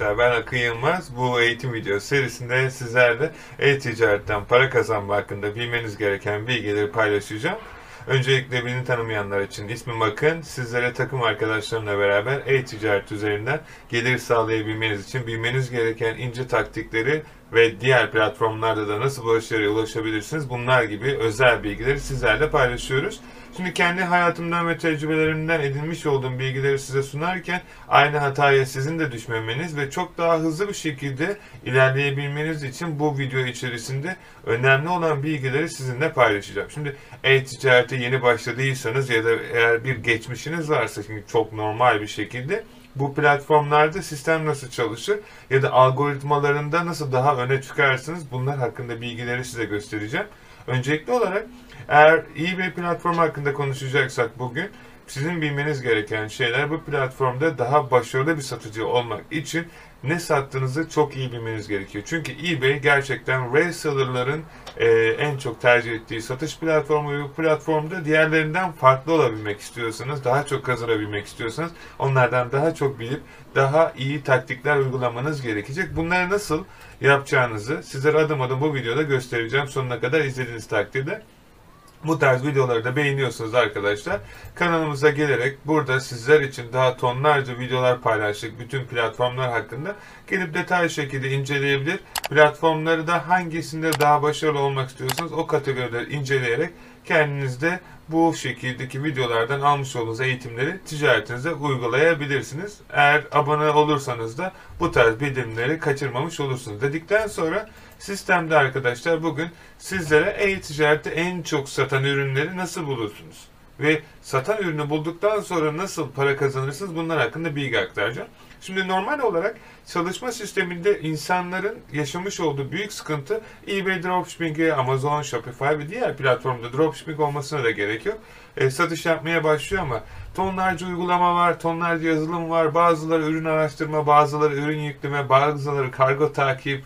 arkadaşlar, ben Akın Yılmaz. Bu eğitim videosu serisinde sizlerle e-ticaretten para kazanma hakkında bilmeniz gereken bilgileri paylaşacağım. Öncelikle beni tanımayanlar için ismim Akın. Sizlere takım arkadaşlarımla beraber e-ticaret üzerinden gelir sağlayabilmeniz için bilmeniz gereken ince taktikleri ve diğer platformlarda da nasıl başarıya ulaşabilirsiniz, bunlar gibi özel bilgileri sizlerle paylaşıyoruz. Şimdi kendi hayatımdan ve tecrübelerimden edinmiş olduğum bilgileri size sunarken aynı hataya sizin de düşmemeniz ve çok daha hızlı bir şekilde ilerleyebilmeniz için bu video içerisinde önemli olan bilgileri sizinle paylaşacağım. Şimdi e-ticarete yeni başladıysanız ya da eğer bir geçmişiniz varsa, şimdi çok normal bir şekilde bu platformlarda sistem nasıl çalışır ya da algoritmalarında nasıl daha öne çıkarsınız, bunlar hakkında bilgileri size göstereceğim. Öncelikli olarak eğer eBay platformu hakkında konuşacaksak bugün sizin bilmeniz gereken şeyler, bu platformda daha başarılı bir satıcı olmak için ne sattığınızı çok iyi bilmeniz gerekiyor. Çünkü eBay gerçekten reseller'ların en çok tercih ettiği satış platformu ve bu platformda diğerlerinden farklı olabilmek istiyorsanız, daha çok kazanabilmek istiyorsanız onlardan daha çok bilip daha iyi taktikler uygulamanız gerekecek. Bunları nasıl yapacağınızı sizlere adım adım bu videoda göstereceğim. Sonuna kadar izlediğiniz takdirde. Bu tarz videoları da beğeniyorsunuz arkadaşlar. Kanalımıza gelerek burada sizler için daha tonlarca videolar paylaştık. Bütün platformlar hakkında gelip detaylı şekilde inceleyebilir. Platformları da hangisinde daha başarılı olmak istiyorsanız o kategorileri inceleyerek kendinizde bu şekildeki videolardan almış olduğunuz eğitimleri ticaretinize uygulayabilirsiniz. Eğer abone olursanız da bu tarz bildirimleri kaçırmamış olursunuz dedikten sonra sistemde arkadaşlar bugün sizlere e-ticarette en çok satan ürünleri nasıl bulursunuz ve satan ürünü bulduktan sonra nasıl para kazanırsınız, bunlar hakkında bilgi aktaracağım. Şimdi normal olarak çalışma sisteminde insanların yaşamış olduğu büyük sıkıntı eBay Dropshipping'e, Amazon, Shopify ve diğer platformda Dropshipping olmasına da gerek yok. Satış yapmaya başlıyor ama tonlarca uygulama var, tonlarca yazılım var. Bazıları ürün araştırma, bazıları ürün yükleme, bazıları kargo takip.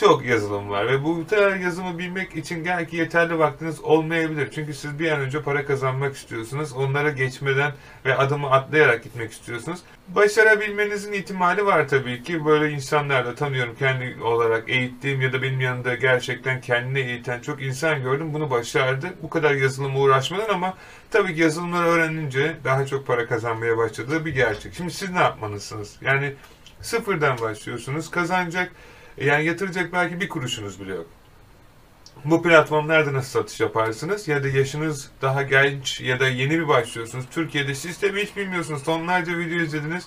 Çok yazılım var ve bu kadar yazılımı bilmek için belki yeterli vaktiniz olmayabilir. Çünkü siz bir an önce para kazanmak istiyorsunuz. Onlara geçmeden ve adımı atlayarak gitmek istiyorsunuz. Başarabilmenizin ihtimali var tabii ki. Böyle insanlar da tanıyorum. Kendi olarak eğittiğim ya da benim yanında gerçekten kendini eğiten çok insan gördüm. Bunu başardı. Bu kadar yazılıma uğraşmadan, ama tabii ki yazılımları öğrenince daha çok para kazanmaya başladığı bir gerçek. Şimdi siz ne yapmalısınız? Yani sıfırdan başlıyorsunuz. Kazanacak, yani yatıracak belki bir kuruşunuz bile yok. Bu platformlarda nasıl satış yaparsınız? Ya da yaşınız daha genç ya da yeni bir başlıyorsunuz. Türkiye'de sistemi hiç bilmiyorsunuz. Tonlarca video izlediniz.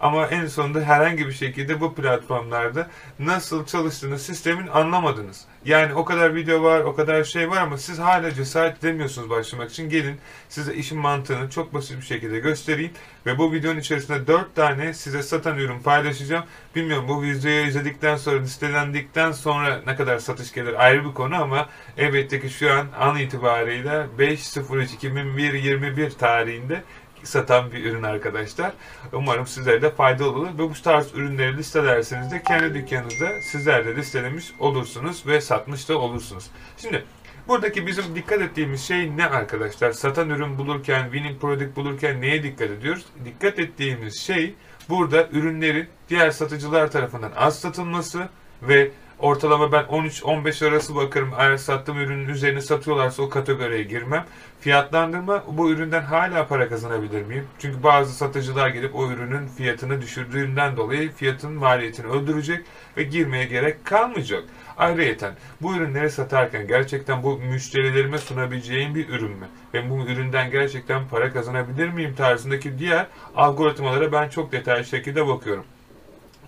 Ama en sonunda herhangi bir şekilde bu platformlarda nasıl çalıştığını, sistemin anlamadınız. Yani o kadar video var, o kadar şey var ama siz hala cesaret edemiyorsunuz başlamak için. Gelin size işin mantığını çok basit bir şekilde göstereyim. Ve bu videonun içerisinde 4 tane size satan ürün paylaşacağım. Bilmiyorum, bu videoyu izledikten sonra, listelendikten sonra ne kadar satış gelir ayrı bir konu ama elbette ki şu an itibariyle 5.03.2021 tarihinde satan bir ürün arkadaşlar. Umarım sizlere de faydalı olur ve bu tarz ürünleri listelerseniz de kendi dükkanınızda sizler de listelemiş olursunuz ve satmış da olursunuz. Şimdi buradaki bizim dikkat ettiğimiz şey ne arkadaşlar? Satan ürün bulurken, winning product bulurken neye dikkat ediyoruz? Dikkat ettiğimiz şey burada ürünlerin diğer satıcılar tarafından az satılması ve ortalama ben 13-15 arası bakarım. Eğer sattığım ürünün üzerine satıyorlarsa o kategoriye girmem. Fiyatlandırma, bu üründen hala para kazanabilir miyim? Çünkü bazı satıcılar gelip o ürünün fiyatını düşürdüğünden dolayı fiyatın maliyetini öldürecek ve girmeye gerek kalmayacak. Ayrıca bu ürünleri satarken gerçekten bu müşterilerime sunabileceğim bir ürün mü? Ve bu üründen gerçekten para kazanabilir miyim tarzındaki diğer algoritmalara ben çok detaylı şekilde bakıyorum.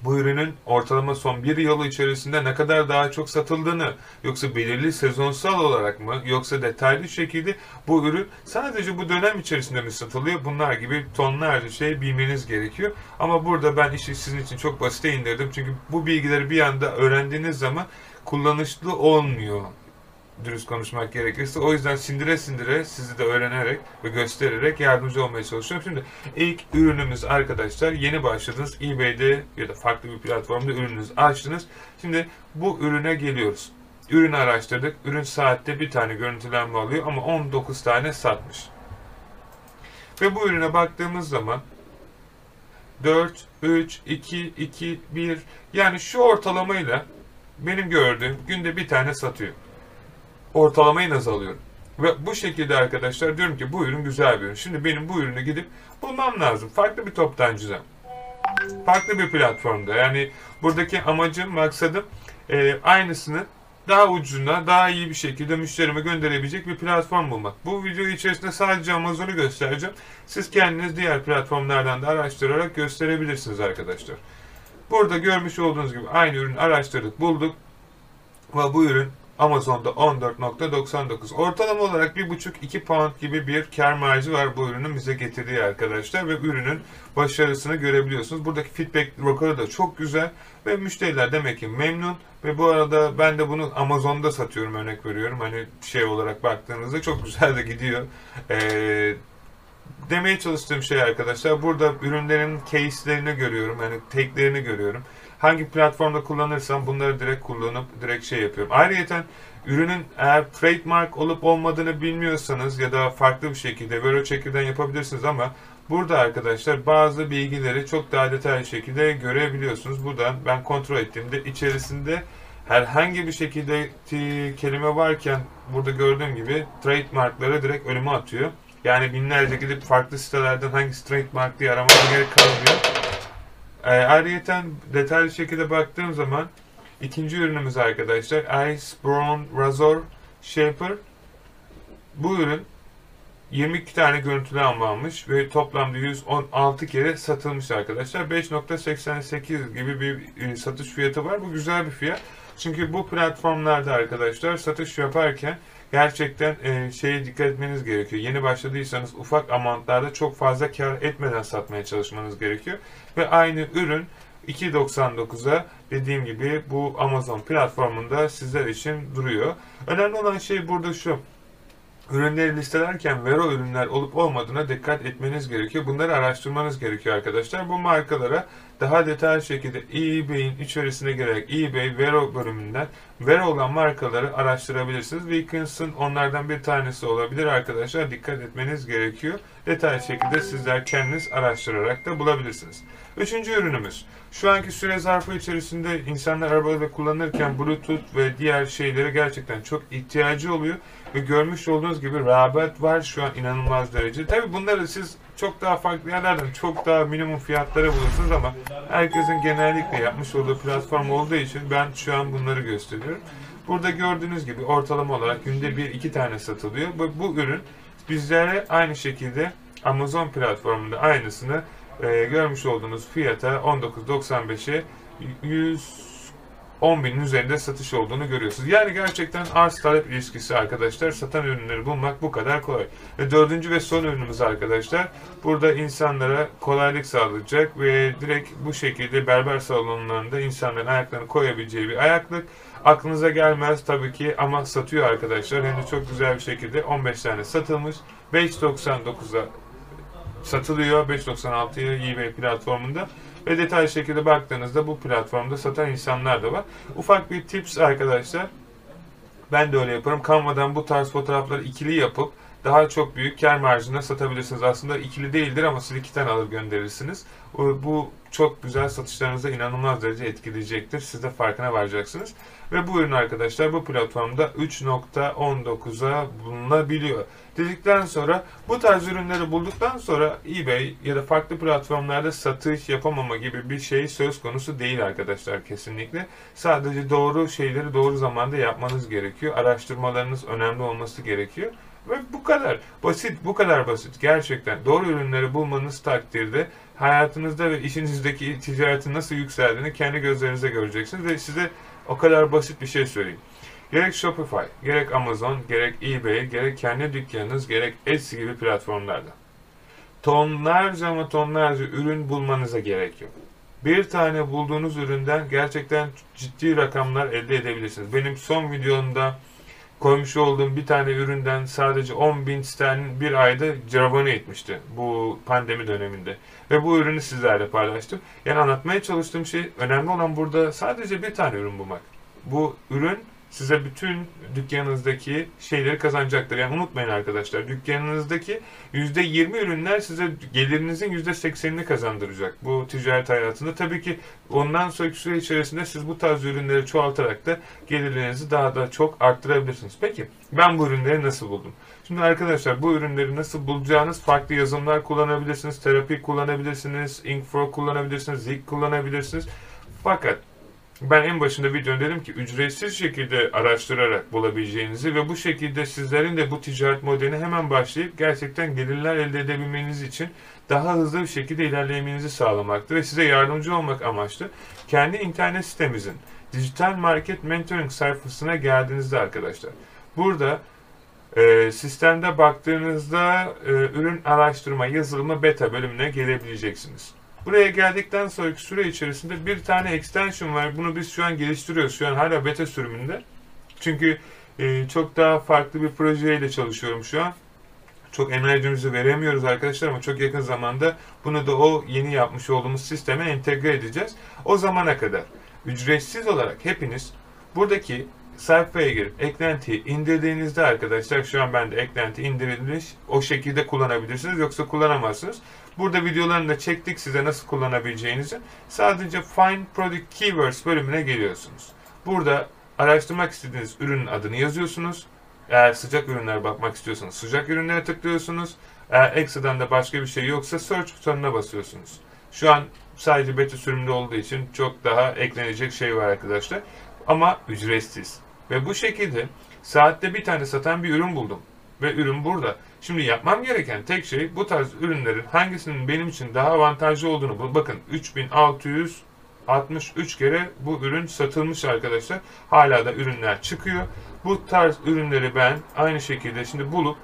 Bu ürünün ortalama son bir yıl içerisinde ne kadar daha çok satıldığını, yoksa belirli sezonsal olarak mı, yoksa detaylı şekilde bu ürün sadece bu dönem içerisinde mi satılıyor, bunlar gibi tonlarca şey bilmeniz gerekiyor. Ama burada ben işi sizin için çok basite indirdim çünkü bu bilgileri bir anda öğrendiğiniz zaman kullanışlı olmuyor. Dürüst konuşmak gerekirse. O yüzden sindire sindire sizi de öğrenerek ve göstererek yardımcı olmaya çalışıyorum. Şimdi ilk ürünümüz arkadaşlar, yeni başladınız. eBay'de ya da farklı bir platformda ürününüzü açtınız. Şimdi bu ürüne geliyoruz. Ürünü araştırdık. Ürün saatte bir tane görüntülenme alıyor ama 19 tane satmış. Ve bu ürüne baktığımız zaman 4, 3, 2, 2, 1. Yani şu ortalamayla benim gördüğüm günde bir tane satıyor. Ortalamayı nasıl alıyorum? Ve bu şekilde arkadaşlar diyorum ki bu ürün güzel bir ürün. Şimdi benim bu ürünü gidip bulmam lazım. Farklı bir toptancıdan. Farklı bir platformda. Yani buradaki amacım, maksadım aynısını daha ucuzuna, daha iyi bir şekilde müşterime gönderebilecek bir platform bulmak. Bu video içerisinde sadece Amazon'u göstereceğim. Siz kendiniz diğer platformlardan da araştırarak gösterebilirsiniz arkadaşlar. Burada görmüş olduğunuz gibi aynı ürünü araştırdık, bulduk. Ve bu ürün Amazon'da 14.99. Ortalama olarak 1,5-2 pound gibi bir kar marjı var bu ürünün bize getirdiği arkadaşlar. Ve ürünün başarısını görebiliyorsunuz. Buradaki feedback raporu da çok güzel. Ve müşteriler demek ki memnun. Ve bu arada ben de bunu Amazon'da satıyorum, örnek veriyorum. Hani şey olarak baktığınızda çok güzel de gidiyor. Demeye çalıştığım şey arkadaşlar, burada ürünlerin case'lerini görüyorum. Yani teklerini görüyorum. Hangi platformda kullanırsam bunları direkt kullanıp direkt şey yapıyorum. Ayrıca ürünün eğer trademark olup olmadığını bilmiyorsanız ya da farklı bir şekilde Vero çekirden yapabilirsiniz ama burada arkadaşlar bazı bilgileri çok daha detaylı şekilde görebiliyorsunuz. Buradan ben kontrol ettiğimde içerisinde herhangi bir şekilde kelime varken burada gördüğüm gibi trademarkları direkt önüme atıyor. Yani binlerce gidip farklı sitelerden hangi trademark diye aramaya gerek kalmıyor. Ayrıca detaylı şekilde baktığım zaman ikinci ürünümüz arkadaşlar Ice Brown Razor Shaper. Bu ürün 22 tane görüntülü almış ve toplamda 116 kere satılmış arkadaşlar. 5.88 gibi bir satış fiyatı var. Bu güzel bir fiyat. Çünkü bu platformlarda arkadaşlar satış yaparken gerçekten şeye dikkat etmeniz gerekiyor. Yeni başladıysanız ufak amountlarda çok fazla kar etmeden satmaya çalışmanız gerekiyor. Ve aynı ürün 2.99'a dediğim gibi bu Amazon platformunda sizler için duruyor. Önemli olan şey burada şu. Ürünleri listelerken Vero ürünler olup olmadığına dikkat etmeniz gerekiyor. Bunları araştırmanız gerekiyor arkadaşlar. Bu markalara daha detaylı şekilde eBay'in içerisine girerek eBay Vero bölümünden Vero olan markaları araştırabilirsiniz. Wickinson onlardan bir tanesi olabilir arkadaşlar. Dikkat etmeniz gerekiyor. Detaylı şekilde sizler kendiniz araştırarak da bulabilirsiniz. Üçüncü ürünümüz. Şu anki süre zarfı içerisinde insanlar arabaları kullanırken Bluetooth ve diğer şeylere gerçekten çok ihtiyacı oluyor. Ve görmüş olduğunuz gibi rağbet var şu an inanılmaz derece. Tabi bunları siz çok daha farklı yerlerden çok daha minimum fiyatlara bulursunuz ama herkesin genellikle yapmış olduğu platform olduğu için ben şu an bunları gösteriyorum. Burada gördüğünüz gibi ortalama olarak günde 1-2 tane satılıyor. Bu ürün bizlere aynı şekilde Amazon platformunda aynısını görmüş olduğunuz fiyata 19.95'e 10.000'in üzerinde satış olduğunu görüyorsunuz. Yani gerçekten arz talep ilişkisi arkadaşlar. Satan ürünleri bulmak bu kadar kolay. Ve dördüncü ve son ürünümüz arkadaşlar. Burada insanlara kolaylık sağlayacak ve direkt bu şekilde berber salonlarında insanların ayaklarını koyabileceği bir ayaklık. Aklınıza gelmez tabii ki ama satıyor arkadaşlar. Hem de çok güzel bir şekilde 15 tane satılmış. 5.99'a satılıyor. 5.96'ya eBay platformunda. Ve detaylı şekilde baktığınızda bu platformda satan insanlar da var. Ufak bir tips arkadaşlar. Ben de öyle yaparım. Canva'dan bu tarz fotoğrafları ikili yapıp daha çok büyük kar marjına satabilirsiniz. Aslında ikili değildir ama siz 2 tane alır gönderirsiniz. Bu çok güzel satışlarınıza inanılmaz derece etkileyecektir. Siz de farkına varacaksınız. Ve bu ürün arkadaşlar bu platformda 3.19'a bulunabiliyor. Dedikten sonra bu tarz ürünleri bulduktan sonra eBay ya da farklı platformlarda satış yapamama gibi bir şey söz konusu değil arkadaşlar kesinlikle. Sadece doğru şeyleri doğru zamanda yapmanız gerekiyor. Araştırmalarınız önemli olması gerekiyor. Ve bu kadar basit, bu kadar basit. Gerçekten doğru ürünleri bulmanız takdirde hayatınızda ve işinizdeki ticaretin nasıl yükseldiğini kendi gözlerinize göreceksiniz. Ve size o kadar basit bir şey söyleyeyim. Gerek Shopify, gerek Amazon, gerek eBay, gerek kendi dükkanınız, gerek Etsy gibi platformlarda tonlarca ürün bulmanıza gerek yok. Bir tane bulduğunuz üründen gerçekten ciddi rakamlar elde edebilirsiniz. Benim son videomda koymuş olduğum bir tane üründen sadece 10.000 sterlin bir ayda ciravane etmişti bu pandemi döneminde. Ve bu ürünü sizlerle paylaştım. Yani anlatmaya çalıştığım şey önemli olan burada sadece bir tane ürün bulmak. Bu ürün size bütün dükkanınızdaki şeyleri kazanacaktır. Yani unutmayın arkadaşlar, dükkanınızdaki %20 ürünler size gelirinizin %80'ini kazandıracak bu ticaret hayatında. Tabii ki ondan sonraki süre içerisinde siz bu tarz ürünleri çoğaltarak da gelirlerinizi daha da çok arttırabilirsiniz. Peki ben bu ürünleri nasıl buldum? Şimdi arkadaşlar, bu ürünleri nasıl bulacağınız farklı yazılımlar kullanabilirsiniz, terapi kullanabilirsiniz, Info kullanabilirsiniz, Zik kullanabilirsiniz. Fakat ben en başında videonun dedim ki ücretsiz şekilde araştırarak bulabileceğinizi ve bu şekilde sizlerin de bu ticaret modeline hemen başlayıp gerçekten gelirler elde edebilmeniz için daha hızlı bir şekilde ilerlemenizi sağlamaktı ve size yardımcı olmak amaçlı kendi internet sitemizin dijital market mentoring sayfasına geldiğinizde arkadaşlar, burada sistemde baktığınızda ürün araştırma yazılımı beta bölümüne gelebileceksiniz. Buraya geldikten sonraki süre içerisinde bir tane extension var. Bunu biz şu an geliştiriyoruz. Şu an hala beta sürümünde. Çünkü çok daha farklı bir projeyle çalışıyorum şu an. Çok enerjimizi veremiyoruz arkadaşlar ama çok yakın zamanda bunu da o yeni yapmış olduğumuz sisteme entegre edeceğiz. O zamana kadar ücretsiz olarak hepiniz buradaki sayfaya girip eklentiyi indirdiğinizde arkadaşlar, şu an bende eklenti indirilmiş, o şekilde kullanabilirsiniz, yoksa kullanamazsınız. Burada videolarını da çektik size nasıl kullanabileceğinizi. Sadece Find Product Keywords bölümüne geliyorsunuz. Burada araştırmak istediğiniz ürünün adını yazıyorsunuz. Eğer sıcak ürünlere bakmak istiyorsanız sıcak ürünlere tıklıyorsunuz. Eğer ekstradan da başka bir şey yoksa Search butonuna basıyorsunuz. Şu an sadece beta sürümünde olduğu için çok daha eklenecek şey var arkadaşlar. Ama ücretsiz. Ve bu şekilde saatte bir tane satan bir ürün buldum. Ve ürün burada. Şimdi yapmam gereken tek şey bu tarz ürünlerin hangisinin benim için daha avantajlı olduğunu bul. Bakın 3663 kere bu ürün satılmış arkadaşlar. Hala da ürünler çıkıyor. Bu tarz ürünleri ben aynı şekilde şimdi bulup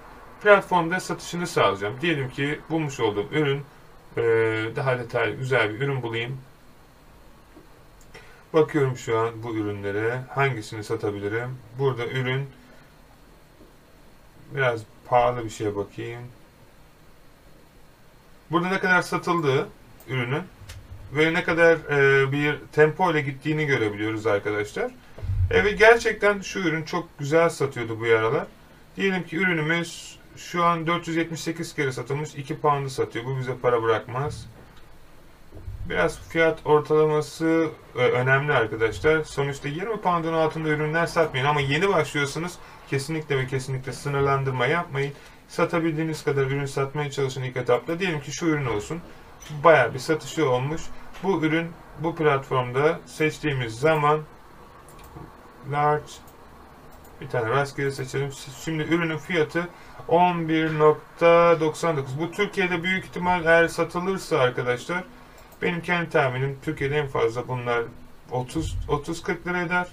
platformda satışını sağlayacağım. Diyelim ki bulmuş olduğum ürün, daha detaylı güzel bir ürün bulayım. Bakıyorum şu an bu ürünlere hangisini satabilirim. Burada ürün biraz pahalı bir şeye bakayım. Burada ne kadar satıldığı ürünün ve ne kadar bir tempo ile gittiğini görebiliyoruz arkadaşlar. Evet, gerçekten şu ürün çok güzel satıyordu bu aralar. Diyelim ki ürünümüz şu an 478 kere satılmış, 2 pound'ı satıyor. Bu bize para bırakmaz. Biraz fiyat ortalaması önemli arkadaşlar. Sonuçta 20 pound'un altında ürünler satmayın. Ama yeni başlıyorsanız kesinlikle ve kesinlikle sınırlandırma yapmayın. Satabildiğiniz kadar ürün satmaya çalışın ilk etapta. Diyelim ki şu ürün olsun. Bayağı bir satışı olmuş. Bu ürün bu platformda seçtiğimiz zaman large bir tane rastgele seçelim. Şimdi ürünün fiyatı 11.99. Bu Türkiye'de büyük ihtimal eğer satılırsa arkadaşlar, benim kendi tahminim Türkiye'de en fazla bunlar 30-40 lira eder.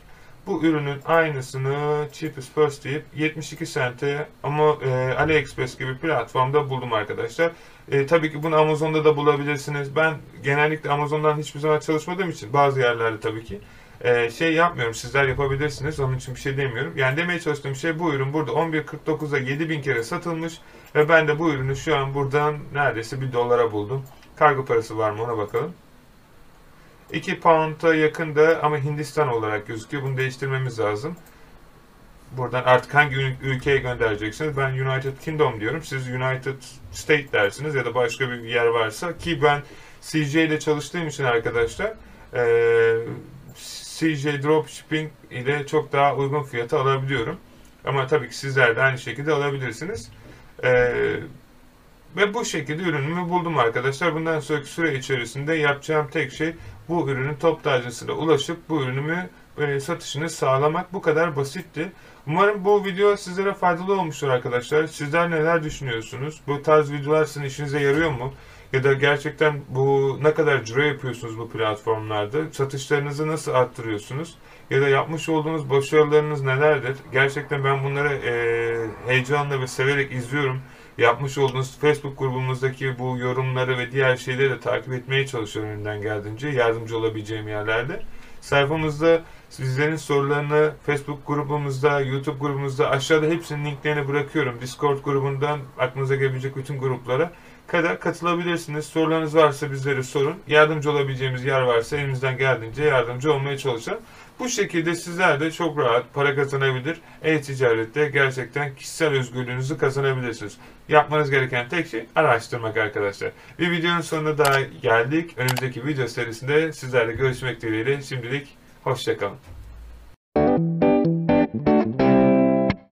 Bu ürünün aynısını cheapest first deyip 72 sente ama AliExpress gibi platformda buldum arkadaşlar. Tabii ki bunu Amazon'da da bulabilirsiniz. Ben genellikle Amazon'dan hiçbir zaman çalışmadığım için bazı yerlerde tabii ki şey yapmıyorum. Sizler yapabilirsiniz. Onun için bir şey demiyorum. Yani demeye çalıştığım şey, bu ürün burada 11.49'a 7000 kere satılmış ve ben de bu ürünü şu an buradan neredeyse $1 buldum. Kargo parası var mı ona bakalım. 2 pound'a yakın da ama Hindistan olarak gözüküyor. Bunu değiştirmemiz lazım. Buradan artık hangi ülkeye göndereceksiniz? Ben United Kingdom diyorum. Siz United State dersiniz ya da başka bir yer varsa. Ki ben CJ ile çalıştığım için arkadaşlar CJ Dropshipping ile çok daha uygun fiyata alabiliyorum. Ama tabii ki sizler de aynı şekilde alabilirsiniz. Ve bu şekilde ürünümü buldum arkadaşlar. Bundan sonraki süre içerisinde yapacağım tek şey bu ürünün toptancısına ulaşıp bu ürünümü satışını sağlamak. Bu kadar basitti. Umarım bu video sizlere faydalı olmuştur arkadaşlar. Sizler neler düşünüyorsunuz? Bu tarz videolar sizin işinize yarıyor mu? Ya da gerçekten bu ne kadar ciro yapıyorsunuz bu platformlarda? Satışlarınızı nasıl arttırıyorsunuz? Ya da yapmış olduğunuz başarılarınız nelerdir? Gerçekten ben bunları heyecanla ve severek izliyorum. Yapmış olduğunuz Facebook grubumuzdaki bu yorumları ve diğer şeyleri de takip etmeye çalışıyorum elimden geldiğince, yardımcı olabileceğim yerlerde. Sayfamızda sizlerin sorularını Facebook grubumuzda, YouTube grubumuzda, aşağıda hepsinin linklerini bırakıyorum. Discord grubundan aklınıza gelebilecek bütün gruplara kadar katılabilirsiniz. Sorularınız varsa bizlere sorun. Yardımcı olabileceğimiz yer varsa elimizden geldiğince yardımcı olmaya çalışalım. Bu şekilde sizler de çok rahat para kazanabilir. E-ticarette gerçekten kişisel özgürlüğünüzü kazanabilirsiniz. Yapmanız gereken tek şey araştırmak arkadaşlar. Bir videonun sonuna daha geldik. Önümüzdeki video serisinde sizlerle görüşmek dileğiyle. Şimdilik hoşça kalın.